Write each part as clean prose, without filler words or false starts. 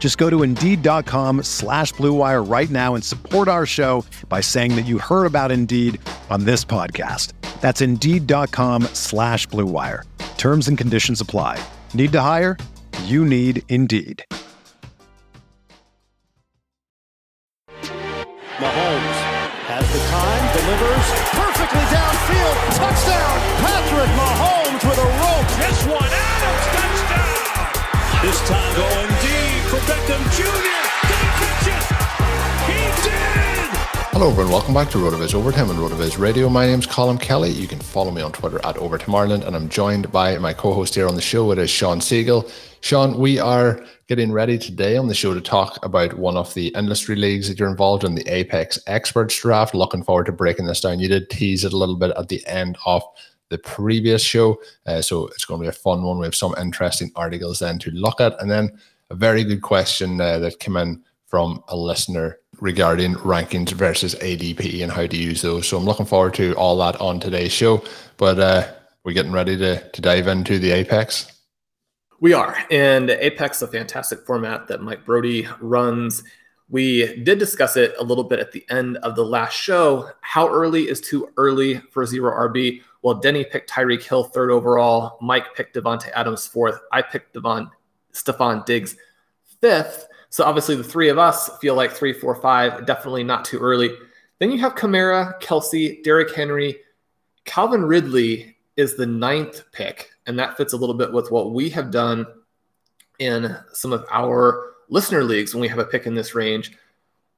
Just go to Indeed.com/Blue Wire right now and support our show by saying that you heard about Indeed on this podcast. That's Indeed.com/Blue Wire. Terms and conditions apply. Need to hire? You need Indeed. Mahomes has the time, delivers perfectly downfield. Touchdown! Patrick Mahomes with a rope. This one, Adams, touchdown! This time going deep for Beckham Jr. Did he catch it? He did! Hello everyone, welcome back to RotoViz Overtime and RotoViz Radio. My name's Colin Kelly. You can follow me on Twitter at Overtime Ireland, and I'm joined by my co-host here on the show. It is Sean Siegel. Sean, we are getting ready today on the show to talk about one of the industry leagues that you're involved in, the Apex Experts Draft. Looking forward to breaking this down. You did tease it a little bit at the end of the previous show, so it's going to be a fun one. We have some interesting articles then to look at, and then a very good question that came in from a listener regarding rankings versus ADP and how to use those. So I'm looking forward to all that on today's show, but we're getting ready to dive into the Apex. We are, and Apex, a fantastic format that Mike Brody runs. We did discuss it a little bit at the end of the last show. How early is too early for zero RB? Well, Denny picked Tyreek Hill third overall. Mike picked Devontae Adams fourth. I picked Stefon Diggs fifth. So obviously the three of us feel like 3, 4, 5, definitely not too early. Then you have Kamara, Kelce, Derrick Henry. Calvin Ridley is the ninth pick. And that fits a little bit with what we have done in some of our listener leagues when we have a pick in this range.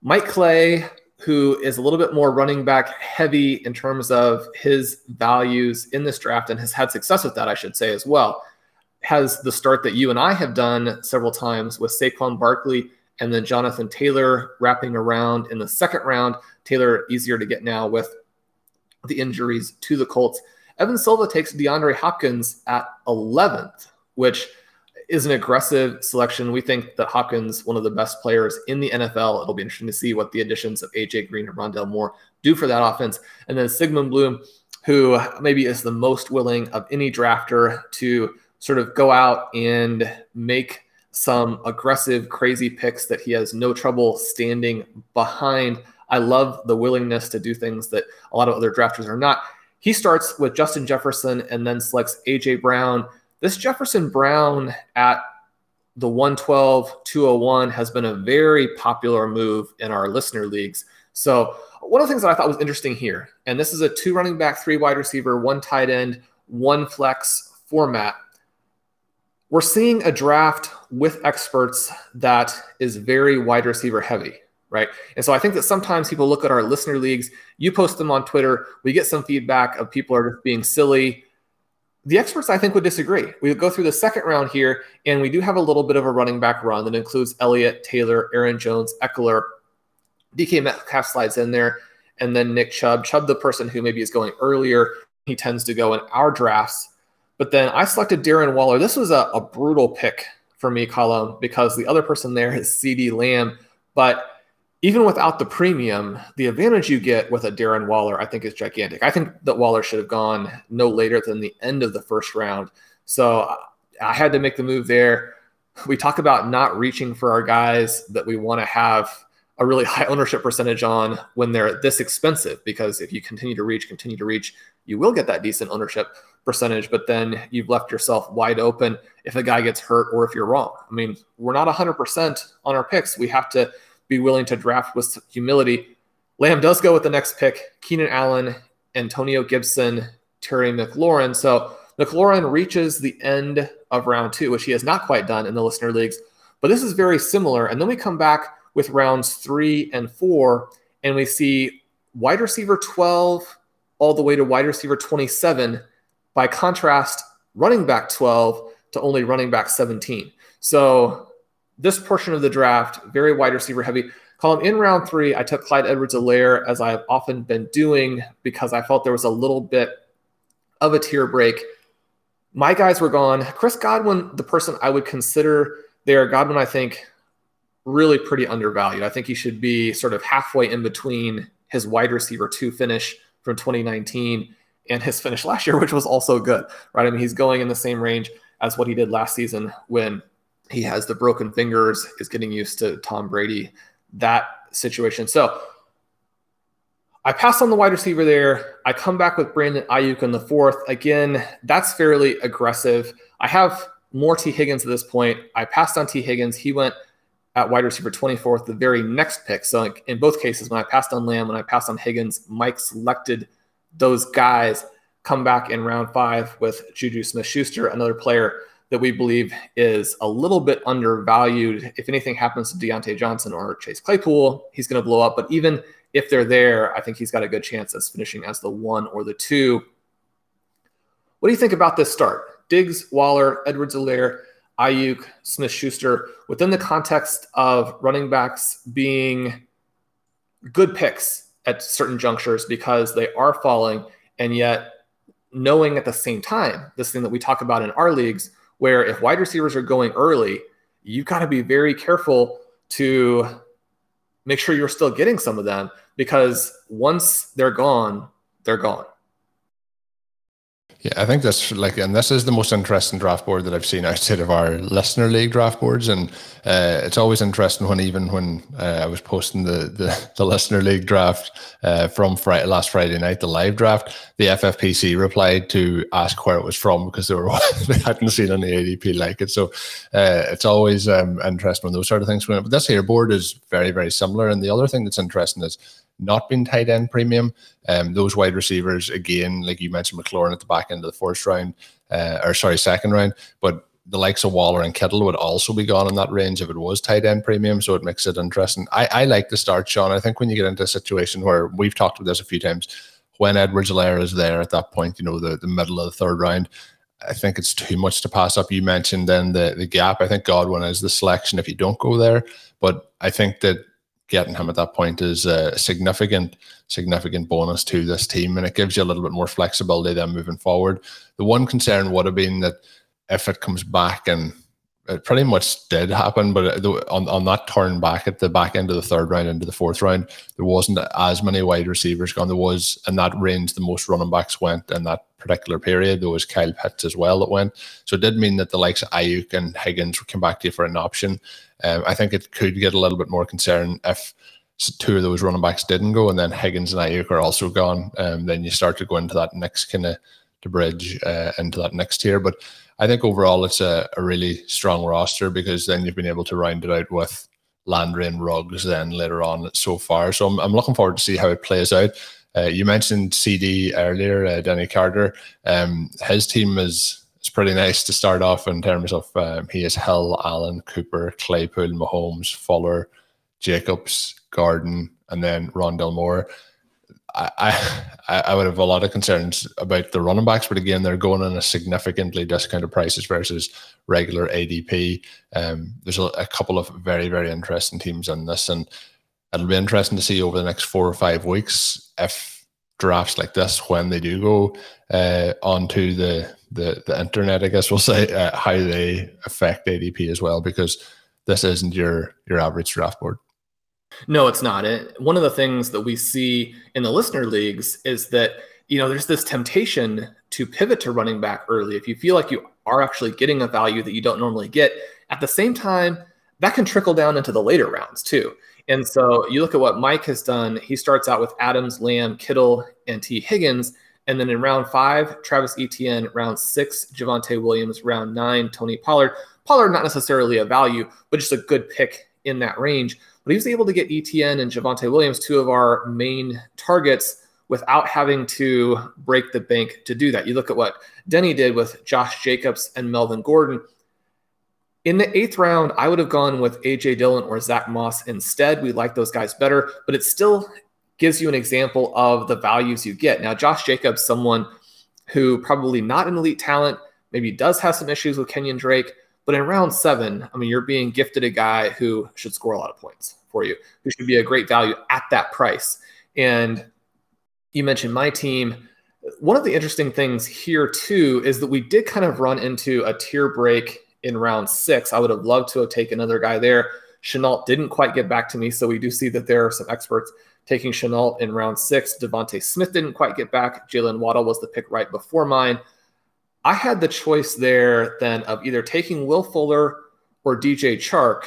Mike Clay, who is a little bit more running back heavy in terms of his values in this draft and has had success with that, I should say, as well, has the start that you and I have done several times with Saquon Barkley and then Jonathan Taylor wrapping around in the second round. Taylor easier to get now with the injuries to the Colts. Evan Silva takes DeAndre Hopkins at 11th, which is an aggressive selection. We think that Hopkins, one of the best players in the NFL, it'll be interesting to see what the additions of AJ Green and Rondale Moore do for that offense. And then Sigmund Bloom, who maybe is the most willing of any drafter to sort of go out and make some aggressive, crazy picks that he has no trouble standing behind. I love the willingness to do things that a lot of other drafters are not. He starts with Justin Jefferson and then selects A.J. Brown. This Jefferson Brown at the 112-201 has been a very popular move in our listener leagues. So one of the things that I thought was interesting here, and this is a 2 running back, 3 wide receiver, 1 tight end, 1 flex format. We're seeing a draft with experts that is very wide receiver heavy. Right. And so I think that sometimes people look at our listener leagues, you post them on Twitter, we get some feedback of people are just being silly. The experts, I think, would disagree. We go through the second round here, and we do have a little bit of a running back run that includes Elliott, Taylor, Aaron Jones, Eckler, DK Metcalf slides in there, and then Nick Chubb. Chubb, the person who maybe is going earlier, he tends to go in our drafts. But then I selected Darren Waller. This was a brutal pick for me, Colin, because the other person there is CD Lamb. But even without the premium, the advantage you get with a Darren Waller, I think, is gigantic. I think that Waller should have gone no later than the end of the first round. So I had to make the move there. We talk about not reaching for our guys that we want to have a really high ownership percentage on when they're this expensive, because if you continue to reach, you will get that decent ownership percentage, but then you've left yourself wide open if a guy gets hurt or if you're wrong. I mean, we're not 100% on our picks. We have to be willing to draft with humility. Lamb does go with the next pick. Keenan Allen, Antonio Gibson, Terry McLaurin. So McLaurin reaches the end of round two, which he has not quite done in the listener leagues, but this is very similar. And then we come back with rounds 3 and 4, and we see wide receiver 12 all the way to wide receiver 27. By contrast, running back 12 to only running back 17. So this portion of the draft, very wide receiver heavy. Column in round 3, I took Clyde Edwards-Helaire, as I have often been doing, because I felt there was a little bit of a tier break. My guys were gone. Chris Godwin, the person I would consider there. Godwin, I think, really pretty undervalued. I think he should be sort of halfway in between his wide receiver 2 finish from 2019 and his finish last year, which was also good, right? I mean, he's going in the same range as what he did last season when he has the broken fingers, is getting used to Tom Brady, that situation. So I pass on the wide receiver there. I come back with Brandon Ayuk in the 4th. Again, that's fairly aggressive. I have more T. Higgins at this point. I passed on T. Higgins. He went at wide receiver 24th, the very next pick. So in both cases, when I passed on Lamb, when I passed on Higgins, Mike selected those guys. Come back in round 5 with Juju Smith-Schuster, another player that we believe is a little bit undervalued. If anything happens to Deontay Johnson or Chase Claypool, he's going to blow up. But even if they're there, I think he's got a good chance of finishing as the 1 or the 2. What do you think about this start? Diggs, Waller, Edwards-Helaire, Ayuk, Smith-Schuster, within the context of running backs being good picks at certain junctures because they are falling, and yet knowing at the same time this thing that we talk about in our leagues, where if wide receivers are going early, you've got to be very careful to make sure you're still getting some of them, because once they're gone, they're gone. Yeah, I think that's like, and this is the most interesting draft board that I've seen outside of our listener league draft boards. And it's always interesting when, even when I was posting the listener league draft from last Friday night, the live draft, the FFPC replied to ask where it was from, because they hadn't seen any ADP like it. So it's always interesting when those sort of things went up. But this here board is very, very similar. And the other thing that's interesting is not being tight end premium. Those wide receivers, again, like you mentioned, McLaurin at the back end of the second round, but the likes of Waller and Kittle would also be gone in that range if it was tight end premium, so it makes it interesting. I like the start, Sean. I think when you get into a situation where, we've talked about this a few times, when Edwards-Helaire is there at that point, you know, the middle of the third round, I think it's too much to pass up. You mentioned then the gap. I think Godwin is the selection if you don't go there, but I think that getting him at that point is a significant bonus to this team, and it gives you a little bit more flexibility then moving forward. The one concern would have been that if it comes back, and it pretty much did happen, but on that turn back at the back end of the third round into the fourth round, there wasn't as many wide receivers gone. There was, in that range, the most running backs went in that particular period. There was Kyle Pitts as well that went. So it did mean that the likes of Ayuk and Higgins would come back to you for an option. I think it could get a little bit more concern if two of those running backs didn't go, and then Higgins and Ayuk are also gone. Then you start to go into that next kind of bridge into that next tier. But I think overall it's a really strong roster, because then you've been able to round it out with Landry and Ruggs then later on so far. So I'm looking forward to see how it plays out. You mentioned CD earlier, Denny Carter. His team is pretty nice to start off in terms of he has Hill, Allen, Cooper, Claypool, Mahomes, Fuller, Jacobs, Gordon, and then Rondale Moore. I would have a lot of concerns about the running backs, but again, they're going in a significantly discounted prices versus regular ADP. There's a couple of very, very interesting teams in this, and it'll be interesting to see over the next 4 or 5 weeks if drafts like this, when they do go onto the internet, I guess we'll say, how they affect ADP as well, because this isn't your average draft board. No, it's not. One of the things that we see in the listener leagues is that, you know, there's this temptation to pivot to running back early if you feel like you are actually getting a value that you don't normally get. At the same time, that can trickle down into the later rounds too. And so you look at what Mike has done. He starts out with Adams, Lamb, Kittle, and T. Higgins. And then in round 5, Travis Etienne, round 6, Javonte Williams, round 9, Tony Pollard. Pollard, not necessarily a value, but just a good pick in that range. But he was able to get Etienne and Javonte Williams, two of our main targets, without having to break the bank to do that. You look at what Denny did with Josh Jacobs and Melvin Gordon. In the eighth round, I would have gone with A.J. Dillon or Zach Moss instead. We like those guys better, but it still gives you an example of the values you get. Now, Josh Jacobs, someone who probably not an elite talent, maybe does have some issues with Kenyon Drake, but in round seven, I mean, you're being gifted a guy who should score a lot of points for you, who should be a great value at that price. And you mentioned my team. One of the interesting things here, too, is that we did kind of run into a tier break in round six. I would have loved to have taken another guy there. Chenault didn't quite get back to me, so we do see that there are some experts taking Chenault in round six. Devontae Smith didn't quite get back. Jalen Waddle was the pick right before mine. I had the choice there then of either taking Will Fuller or DJ Chark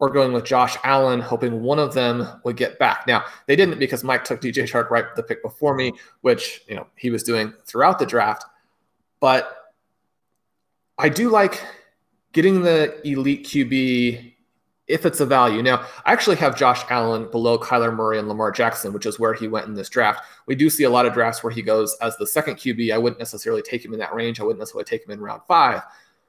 or going with Josh Allen, hoping one of them would get back. Now, they didn't because Mike took DJ Chark right the pick before me, which you know he was doing throughout the draft. But I do like getting the elite QB if it's a value. Now, I actually have Josh Allen below Kyler Murray and Lamar Jackson, which is where he went in this draft. We do see a lot of drafts where he goes as the second QB. I wouldn't necessarily take him in that range. I wouldn't necessarily take him in round five.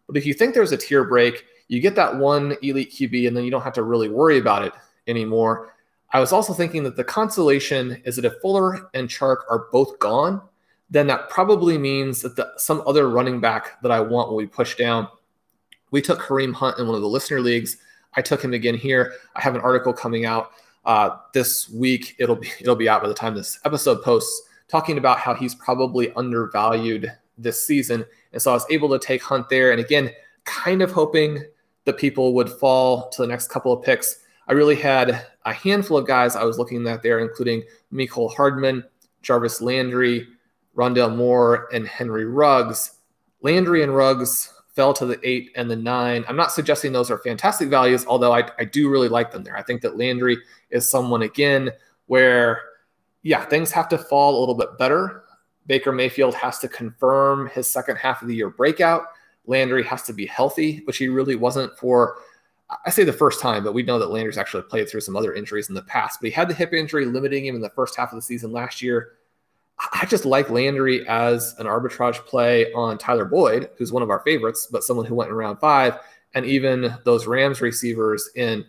But if you think there's a tier break, you get that one elite QB, and then you don't have to really worry about it anymore. I was also thinking that the consolation is that if Fuller and Chark are both gone, then that probably means that some other running back that I want will be pushed down. We took Kareem Hunt in one of the listener leagues. I took him again here. I have an article coming out this week. It'll be out by the time this episode posts, talking about how he's probably undervalued this season. And so I was able to take Hunt there. And again, kind of hoping that people would fall to the next couple of picks. I really had a handful of guys I was looking at there, including Mecole Hardman, Jarvis Landry, Rondale Moore, and Henry Ruggs. Landry and Ruggs fell to the 8 and the 9. I'm not suggesting those are fantastic values, although I do really like them there. I think that Landry is someone, again, where, yeah, things have to fall a little bit better. Baker Mayfield has to confirm his second half of the year breakout. Landry has to be healthy, which he really wasn't for, I say the first time, but we know that Landry's actually played through some other injuries in the past. But he had the hip injury limiting him in the first half of the season last year. I just like Landry as an arbitrage play on Tyler Boyd, who's one of our favorites, but someone who went in round five, and even those Rams receivers in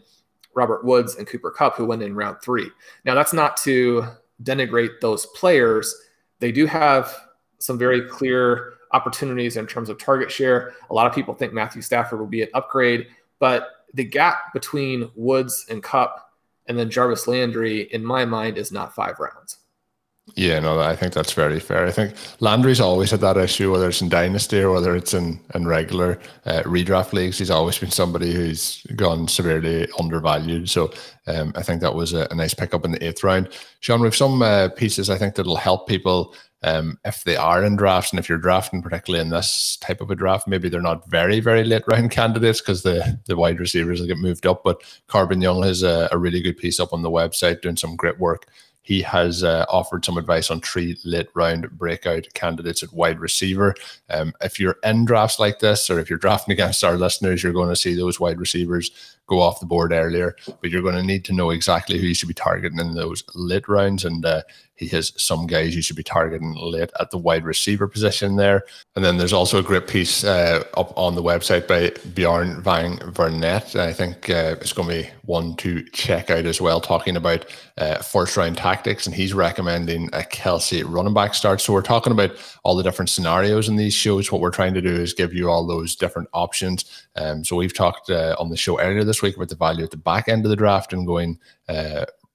Robert Woods and Cooper Kupp, who went in round 3. Now, that's not to denigrate those players. They do have some very clear opportunities in terms of target share. A lot of people think Matthew Stafford will be an upgrade, but the gap between Woods and Kupp and then Jarvis Landry, in my mind, is not 5 rounds. Yeah, no, I think that's very fair. I think Landry's always had that issue, whether it's in Dynasty or whether it's in regular redraft leagues. He's always been somebody who's gone severely undervalued. So I think that was a nice pickup in the 8th round. Sean, we have some pieces I think that'll help people if they are in drafts, and if you're drafting, particularly in this type of a draft, maybe they're not very, very late round candidates because the wide receivers will get moved up. But Carbon Young has a really good piece up on the website doing some great work. He has offered some advice on 3 late round breakout candidates at wide receiver. If you're in drafts like this, or if you're drafting against our listeners, you're going to see those wide receivers go off the board earlier, but you're going to need to know exactly who you should be targeting in those late rounds. And he has some guys you should be targeting late at the wide receiver position there. And then there's also a great piece up on the website by Bjorn Vang Vernet. I think it's going to be one to check out as well, talking about first round tactics, and he's recommending a Kelce running back start. So we're talking about all the different scenarios in these shows. What we're trying to do is give you all those different options. So we've talked on the show earlier this week about the value at the back end of the draft and going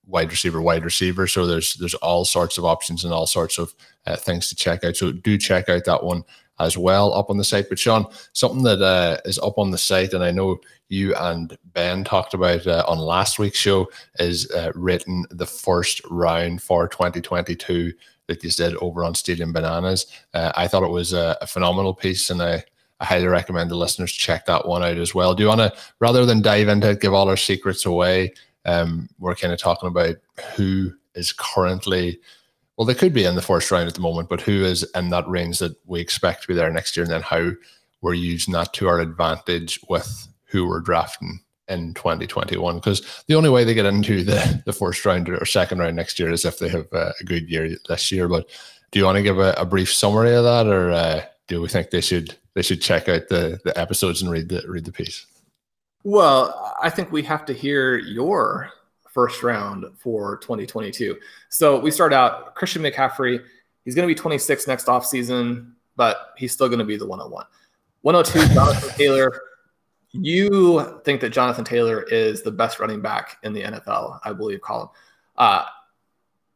wide receiver. So there's all sorts of options and all sorts of things to check out. So do check out that one as well up on the site. But Sean, something that is up on the site, and I know you and Ben talked about on last week's show, is rating the first round for 2022 that you did over on Stadium Bananas. I thought it was a phenomenal piece, and I highly recommend the listeners check that one out as well. Do you want to, rather than dive into it, give all our secrets away, we're kind of talking about who is currently, well, they could be in the first round at the moment, but who is in that range that we expect to be there next year, and then how we're using that to our advantage with who we're drafting in 2021, because the only way they get into the first round or second round next year is if they have a good year this year. But do you want to give a brief summary of that, or do we think they should check out the episodes and read the piece? Well, I think we have to hear your first round for 2022. So we start out Christian McCaffrey. He's going to be 26 next offseason, but he's still going to be the 101. 102, Jonathan Taylor. You think that Jonathan Taylor is the best running back in the NFL, I believe, Colin.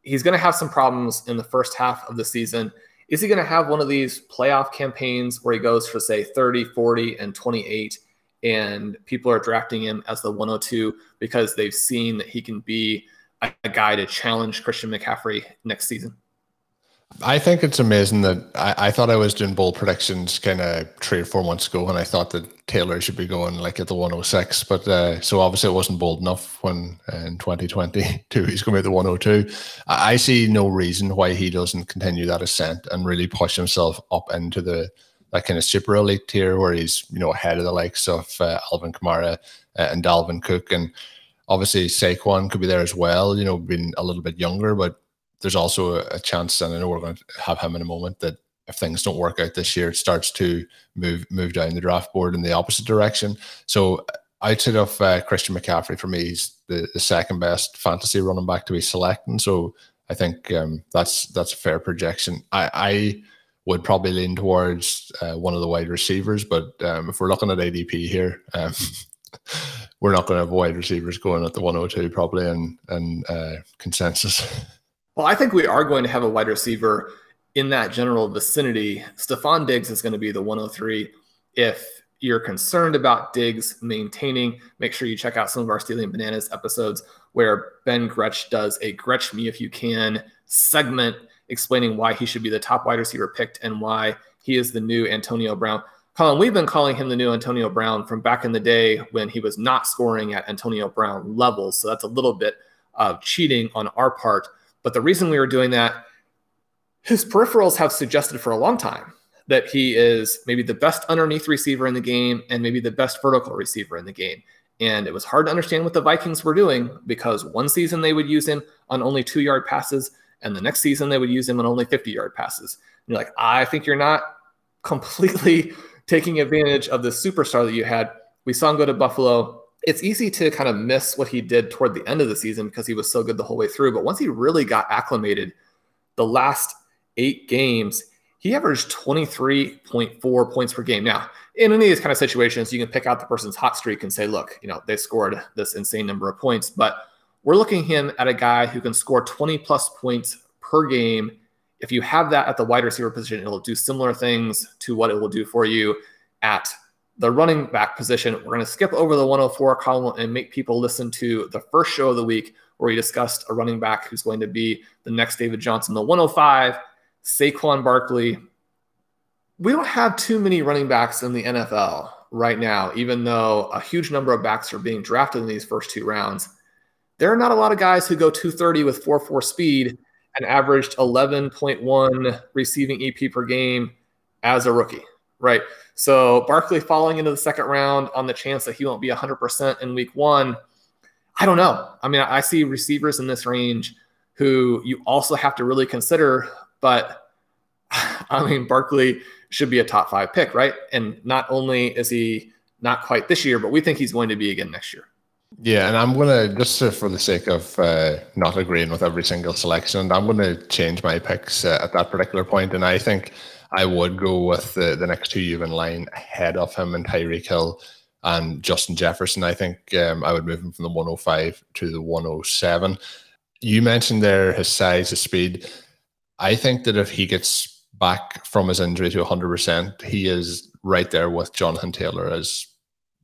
He's going to have some problems in the first half of the season. Is he going to have one of these playoff campaigns where he goes for, say, 30, 40, and 28, and people are drafting him as the 102 because they've seen that he can be a guy to challenge Christian McCaffrey next season? I think it's amazing that I thought I was doing bold predictions kind of 3 or 4 months ago, and I thought that Taylor should be going like at the 106. But so obviously it wasn't bold enough when in 2022 he's going to be at the 102. I see no reason why he doesn't continue that ascent and really push himself up into that kind of super elite tier where he's, you know, ahead of the likes of Alvin Kamara and Dalvin Cook. And obviously Saquon could be there as well, you know, being a little bit younger, but there's also a chance, and I know we're going to have him in a moment, that if things don't work out this year, it starts to move down the draft board in the opposite direction. So outside of Christian McCaffrey, for me, he's the second best fantasy running back to be selecting. So I think that's a fair projection. I would probably lean towards one of the wide receivers, but if we're looking at ADP here, we're not going to have wide receivers going at the 102 probably and consensus. Well, I think we are going to have a wide receiver in that general vicinity. Stefon Diggs is going to be the 103. If you're concerned about Diggs maintaining, make sure you check out some of our Stealing Bananas episodes where Ben Gretsch does a Gretsch Me If You Can segment explaining why he should be the top wide receiver picked and why he is the new Antonio Brown. Colin, we've been calling him the new Antonio Brown from back in the day when he was not scoring at Antonio Brown levels. So that's a little bit of cheating on our part. But the reason we were doing that, his peripherals have suggested for a long time that he is maybe the best underneath receiver in the game and maybe the best vertical receiver in the game. And it was hard to understand what the Vikings were doing because one season they would use him on only 2-yard passes and the next season they would use him on only 50-yard passes. And you're like, I think you're not completely taking advantage of the superstar that you had. We saw him go to Buffalo. It's easy to kind of miss what he did toward the end of the season because he was so good the whole way through. But once he really got acclimated, the last 8 games, he averaged 23.4 points per game. Now, in any of these kind of situations, you can pick out the person's hot streak and say, look, you know, they scored this insane number of points. But we're looking him at a guy who can score 20-plus points per game. If you have that at the wide receiver position, it'll do similar things to what it will do for you at the running back position. We're going to skip over the 104 column and make people listen to the first show of the week where we discussed a running back who's going to be the next David Johnson. The 105, Saquon Barkley. We don't have too many running backs in the NFL right now, even though a huge number of backs are being drafted in these first 2 rounds. There are not a lot of guys who go 230 with 4.4 speed and averaged 11.1 receiving EP per game as a rookie. Right. So Barkley falling into the second round on the chance that he won't be 100% in week 1. I don't know. I mean, I see receivers in this range who you also have to really consider, but I mean, Barkley should be a top 5 pick, right? And not only is he not quite this year, but we think he's going to be again next year. Yeah, and I'm going to, just for the sake of not agreeing with every single selection, I'm going to change my picks at that particular point. And I think I would go with the next 2 you've in line ahead of him and Tyreek Hill and Justin Jefferson. I think I would move him from the 105 to the 107. You mentioned there his size, his speed. I think that if he gets back from his injury to 100%, he is right there with Jonathan Taylor as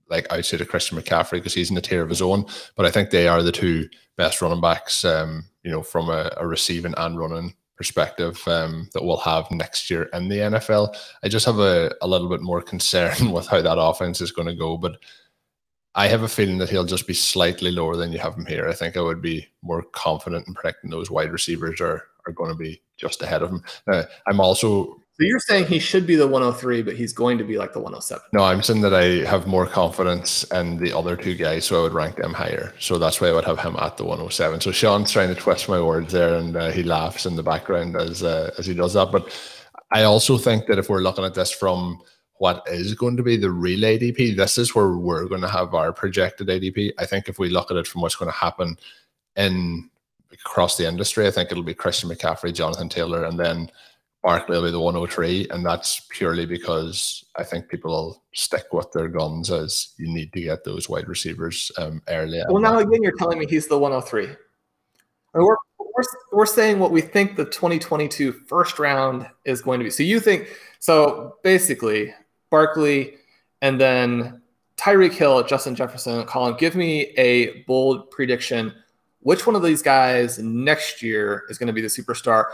like outside of Christian McCaffrey because he's in a tier of his own. But I think they are the 2 best running backs, you know, from a receiving and running perspective that we'll have next year in the NFL. I just have a little bit more concern with how that offense is going to go, but I have a feeling that he'll just be slightly lower than you have him here. I think I would be more confident in predicting those wide receivers are going to be just ahead of him. I'm also So you're saying he should be the 103, but he's going to be like the 107. No, I'm saying that I have more confidence in the other two guys, so I would rank them higher. So that's why I would have him at the 107. So Sean's trying to twist my words there, and he laughs in the background as he does that. But I also think that if we're looking at this from what is going to be the real ADP, this is where we're going to have our projected ADP. I think if we look at it from what's going to happen in across the industry, I think it'll be Christian McCaffrey, Jonathan Taylor, and then Barkley will be the 103, and that's purely because I think people will stick with their guns as you need to get those wide receivers early. Well, now again, you're telling me he's the 103. And we're saying what we think the 2022 first round is going to be. So you think – so basically, Barkley and then Tyreek Hill, Justin Jefferson, Colin, give me a bold prediction. Which one of these guys next year is going to be the superstar?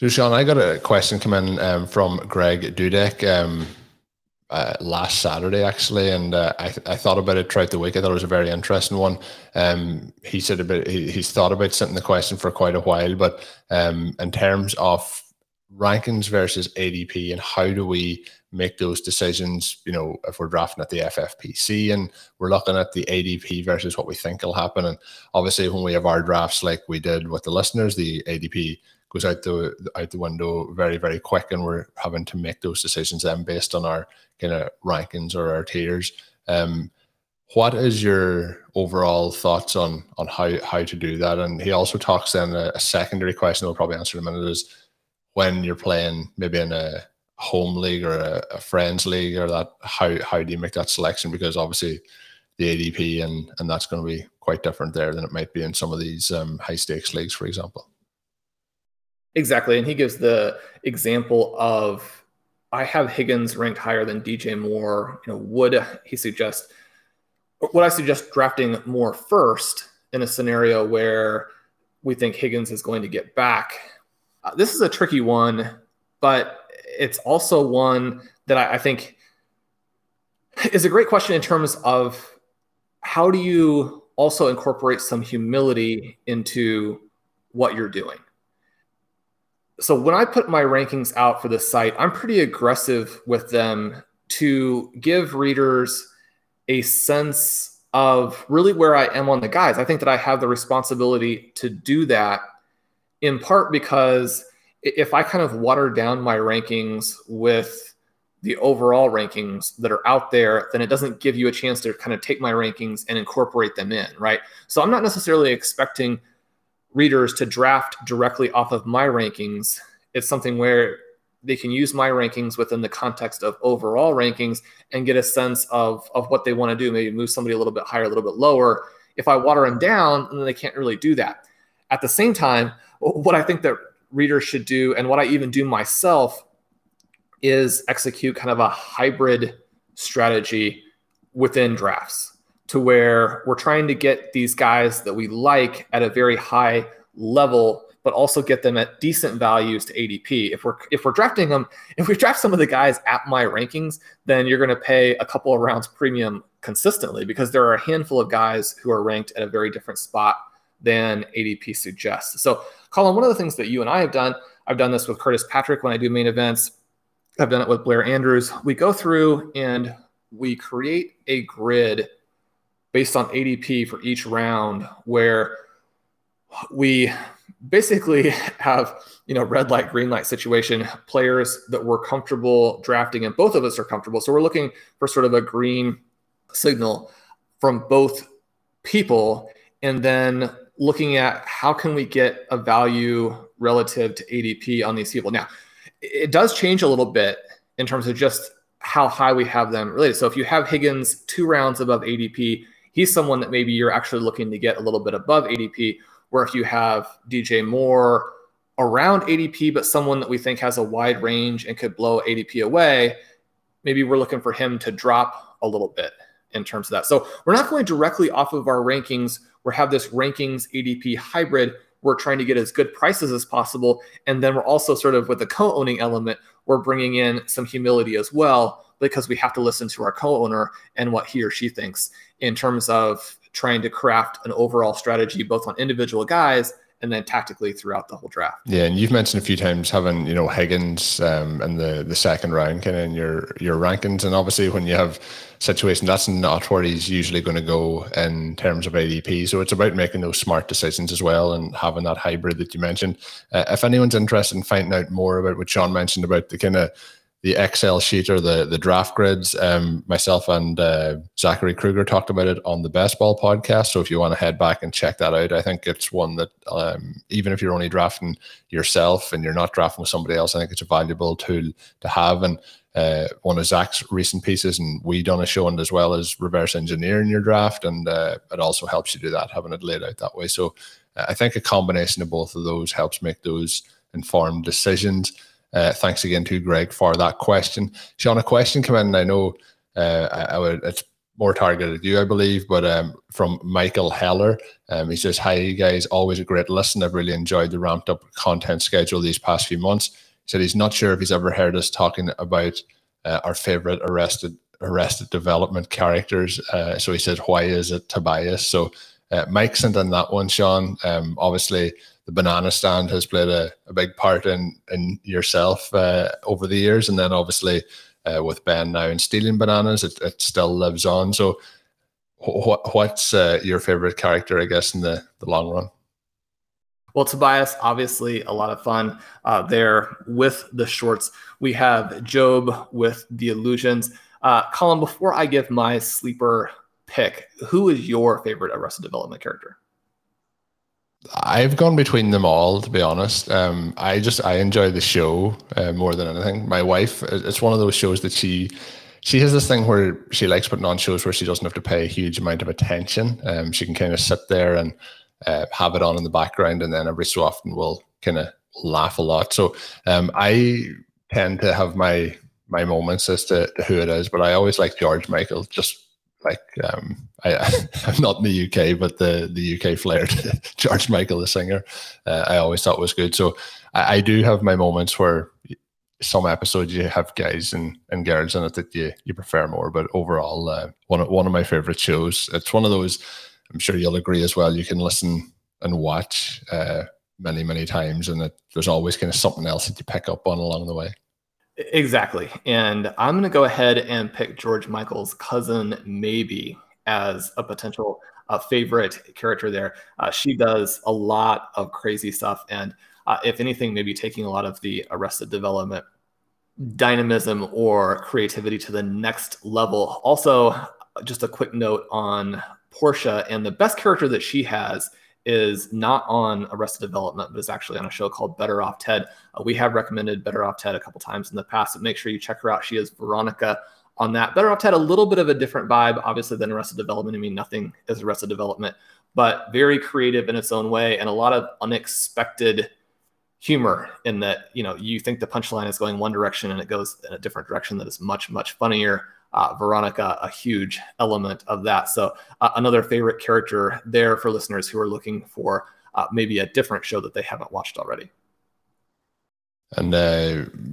So, Sean, I got a question come in from Greg Dudek last Saturday, actually, and I thought about it throughout the week. I thought it was a very interesting one. He said he's thought about sending the question for quite a while, but in terms of rankings versus ADP and how do we make those decisions, you know, if we're drafting at the FFPC and we're looking at the ADP versus what we think will happen. And obviously when we have our drafts like we did with the listeners, the ADP goes out the window very, very quick, and we're having to make those decisions then based on our kind of rankings or our tiers. What is your overall thoughts on how to do that? And he also talks then a secondary question we'll probably answer in a minute is when you're playing maybe in a home league or a friends league or that, how do you make that selection? Because obviously the ADP and that's going to be quite different there than it might be in some of these high stakes leagues, for example. Exactly. And he gives the example of, I have Higgins ranked higher than DJ Moore. You know, would I suggest drafting Moore first in a scenario where we think Higgins is going to get back? This is a tricky one, but it's also one that I think is a great question in terms of how do you also incorporate some humility into what you're doing? So when I put my rankings out for the site, I'm pretty aggressive with them to give readers a sense of really where I am on the guys. I think that I have the responsibility to do that, in part because if I kind of water down my rankings with the overall rankings that are out there, then it doesn't give you a chance to kind of take my rankings and incorporate them in, right? So I'm not necessarily expecting readers to draft directly off of my rankings. It's something where they can use my rankings within the context of overall rankings and get a sense of what they want to do, maybe move somebody a little bit higher, a little bit lower. If I water them down, then they can't really do that. At the same time, what I think that readers should do, and what I even do myself, is execute kind of a hybrid strategy within drafts, to where we're trying to get these guys that we like at a very high level, but also get them at decent values to ADP. If we're drafting them, if we draft some of the guys at my rankings, then you're going to pay a couple of rounds premium consistently, because there are a handful of guys who are ranked at a very different spot than ADP suggests. So, Colin, one of the things that you and I have done, I've done this with Curtis Patrick when I do main events. I've done it with Blair Andrews. We go through and we create a grid based on ADP for each round, where we basically have, you know, red light, green light situation, players that we're comfortable drafting, and both of us are comfortable. So we're looking for sort of a green signal from both people, and then looking at how can we get a value relative to ADP on these people. Now, it does change a little bit in terms of just how high we have them related. So if you have Higgins 2 rounds above ADP, he's someone that maybe you're actually looking to get a little bit above ADP, where if you have DJ Moore around ADP, but someone that we think has a wide range and could blow ADP away, maybe we're looking for him to drop a little bit in terms of that. So we're not going directly off of our rankings. We have this rankings ADP hybrid. We're trying to get as good prices as possible. And then we're also sort of, with the co-owning element, we're bringing in some humility as well, because we have to listen to our co-owner and what he or she thinks in terms of trying to craft an overall strategy, both on individual guys and then tactically throughout the whole draft. Yeah, and you've mentioned a few times having, you know, Higgins in the second round kind of in your rankings. And obviously when you have situations, that's not where he's usually going to go in terms of ADP. So it's about making those smart decisions as well and having that hybrid that you mentioned. If anyone's interested in finding out more about what Sean mentioned about the kind of the Excel sheet or the draft grids. Myself and Zachary Kruger talked about it on the Best Ball podcast. So if you want to head back and check that out, I think it's one that even if you're only drafting yourself and you're not drafting with somebody else, I think it's a valuable tool to have. And one of Zach's recent pieces, and we done a show on it as well, as reverse engineering your draft. And it also helps you do that, having it laid out that way. So I think a combination of both of those helps make those informed decisions. Thanks again to Greg for that question. Sean, a question came in, and I know it's more targeted at you, I believe, but from Michael Heller. He says, "Hi guys, always a great listen. I've really enjoyed the ramped up content schedule these past few months." He said he's not sure if he's ever heard us talking about our favorite Arrested Development characters. So he said, "Why is it Tobias?" So Mike sent in that one, Sean. Obviously, the banana stand has played a big part in yourself over the years. And then obviously with Ben now and stealing bananas, it still lives on. So what's your favorite character, I guess, in the long run? Well, Tobias, obviously a lot of fun there with the shorts. We have Job with the illusions. Colin, before I give my sleeper pick, who is your favorite Arrested Development character? I've gone between them all, to be honest. I enjoy the show more than anything. My wife, it's one of those shows that she has this thing where she likes putting on shows where she doesn't have to pay a huge amount of attention. She can kind of sit there and have it on in the background, and then every so often we'll kind of laugh a lot. So I tend to have my moments as to who it is, but I always like George Michael, just like I'm not in the UK, but the UK flair to George Michael, the singer, I always thought was good. So I do have my moments where some episodes you have guys and girls in it that you prefer more, but overall one of my favorite shows. It's one of those, I'm sure you'll agree as well, you can listen and watch many, many times, and there's always kind of something else that you pick up on along the way. Exactly. And I'm going to go ahead and pick George Michael's cousin, Maybe, as a potential favorite character there. She does a lot of crazy stuff. And if anything, maybe taking a lot of the Arrested Development dynamism or creativity to the next level. Also, just a quick note on Portia, and the best character that she has is not on Arrested Development, but is actually on a show called Better Off Ted. We have recommended Better Off Ted a couple times in the past, so make sure you check her out. She is Veronica on that. Better Off Ted, a little bit of a different vibe, obviously, than Arrested Development. I mean, nothing is Arrested Development, but very creative in its own way, and a lot of unexpected humor in that, you think the punchline is going one direction and it goes in a different direction that is much, much funnier. Veronica, a huge element of that. So another favorite character there for listeners who are looking for maybe a different show that they haven't watched already. And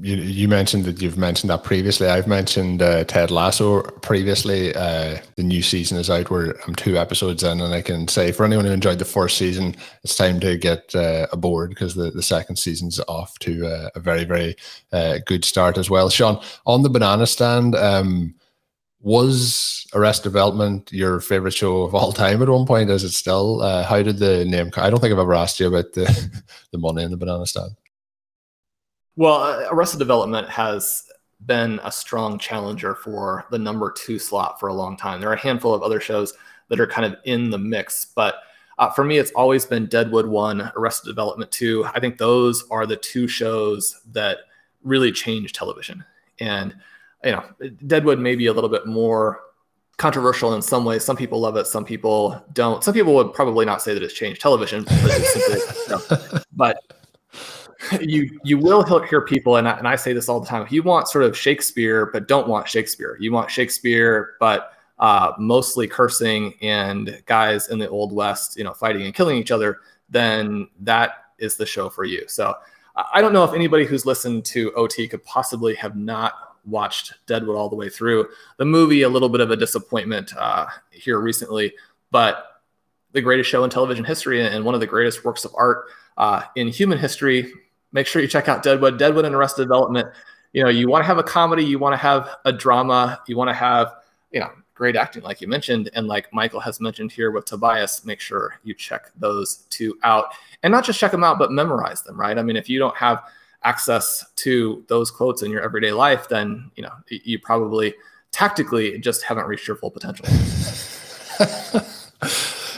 you mentioned that you've mentioned that previously. I've mentioned Ted Lasso previously. The new season is out, where I'm 2 episodes in, and I can say for anyone who enjoyed the first season, it's time to get aboard, because the second season's off to a very, very good start as well. Sean, on the banana stand, was Arrested Development your favorite show of all time at one point? Is it still? How did the name come? I don't think I've ever asked you about the money in the banana stand. Well, Arrested Development has been a strong challenger for the number 2 slot for a long time. There are a handful of other shows that are kind of in the mix, but for me, it's always been Deadwood 1, Arrested Development 2. I think those are the 2 shows that really changed television. And, Deadwood may be a little bit more controversial in some ways. Some people love it, some people don't. Some people would probably not say that it's changed television, but it's simply, but you will hear people, and I say this all the time, you want sort of Shakespeare, but don't want Shakespeare. You want Shakespeare, but mostly cursing and guys in the Old West, fighting and killing each other, then that is the show for you. So I don't know if anybody who's listened to OT could possibly have not watched Deadwood all the way through. The movie, a little bit of a disappointment here recently, but the greatest show in television history and one of the greatest works of art in human history. Make sure you check out Deadwood and Arrested Development. You want to have a comedy, you want to have a drama, you want to have, great acting, like you mentioned, and like Michael has mentioned here with Tobias. Make sure you check those 2 out, and not just check them out, but memorize them, right? I mean, if you don't have access to those quotes in your everyday life, then, you know, you probably tactically just haven't reached your full potential.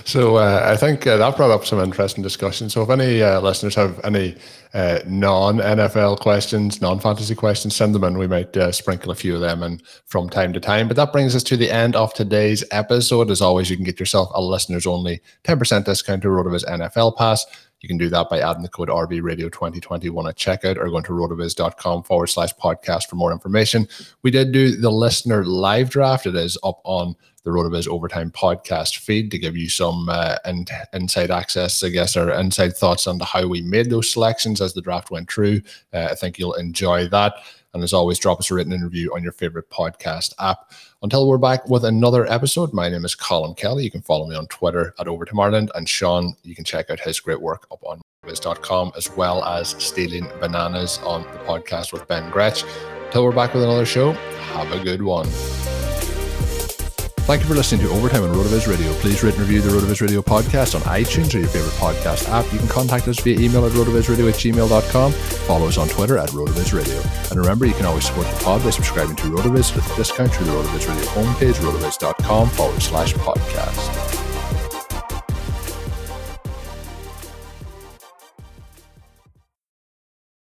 So I think that brought up some interesting discussion. So if any listeners have any non-NFL questions, non-fantasy questions, send them in. We might sprinkle a few of them in from time to time. But that brings us to the end of today's episode. As always, you can get yourself a listeners only 10% discount to RotoViz NFL Pass. You can do that by adding the code RVRadio2021 at checkout or going to rotoviz.com/podcast for more information. We did do the listener live draft. It is up on the RotoViz Overtime podcast feed to give you some inside access, I guess, or inside thoughts on how we made those selections as the draft went through. I think you'll enjoy that. And as always, drop us a written review on your favorite podcast app. Until we're back with another episode, my name is Colin Kelly. You can follow me on Twitter at @OvertimeIreland. And Sean, you can check out his great work up on RotoViz.com, as well as Stealing Bananas on the podcast with Ben Gretsch. Until we're back with another show, have a good one. Thank you for listening to Overtime on RotoViz Radio. Please rate and review the RotoViz Radio podcast on iTunes or your favorite podcast app. You can contact us via email at rotovizradio@gmail.com. Follow us on Twitter at RotoViz Radio. And remember, you can always support the pod by subscribing to RotoViz with a discount through the RotoViz Radio homepage, rotoviz.com/podcast.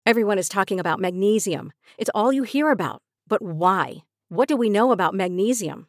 Everyone is talking about magnesium. It's all you hear about. But why? What do we know about magnesium?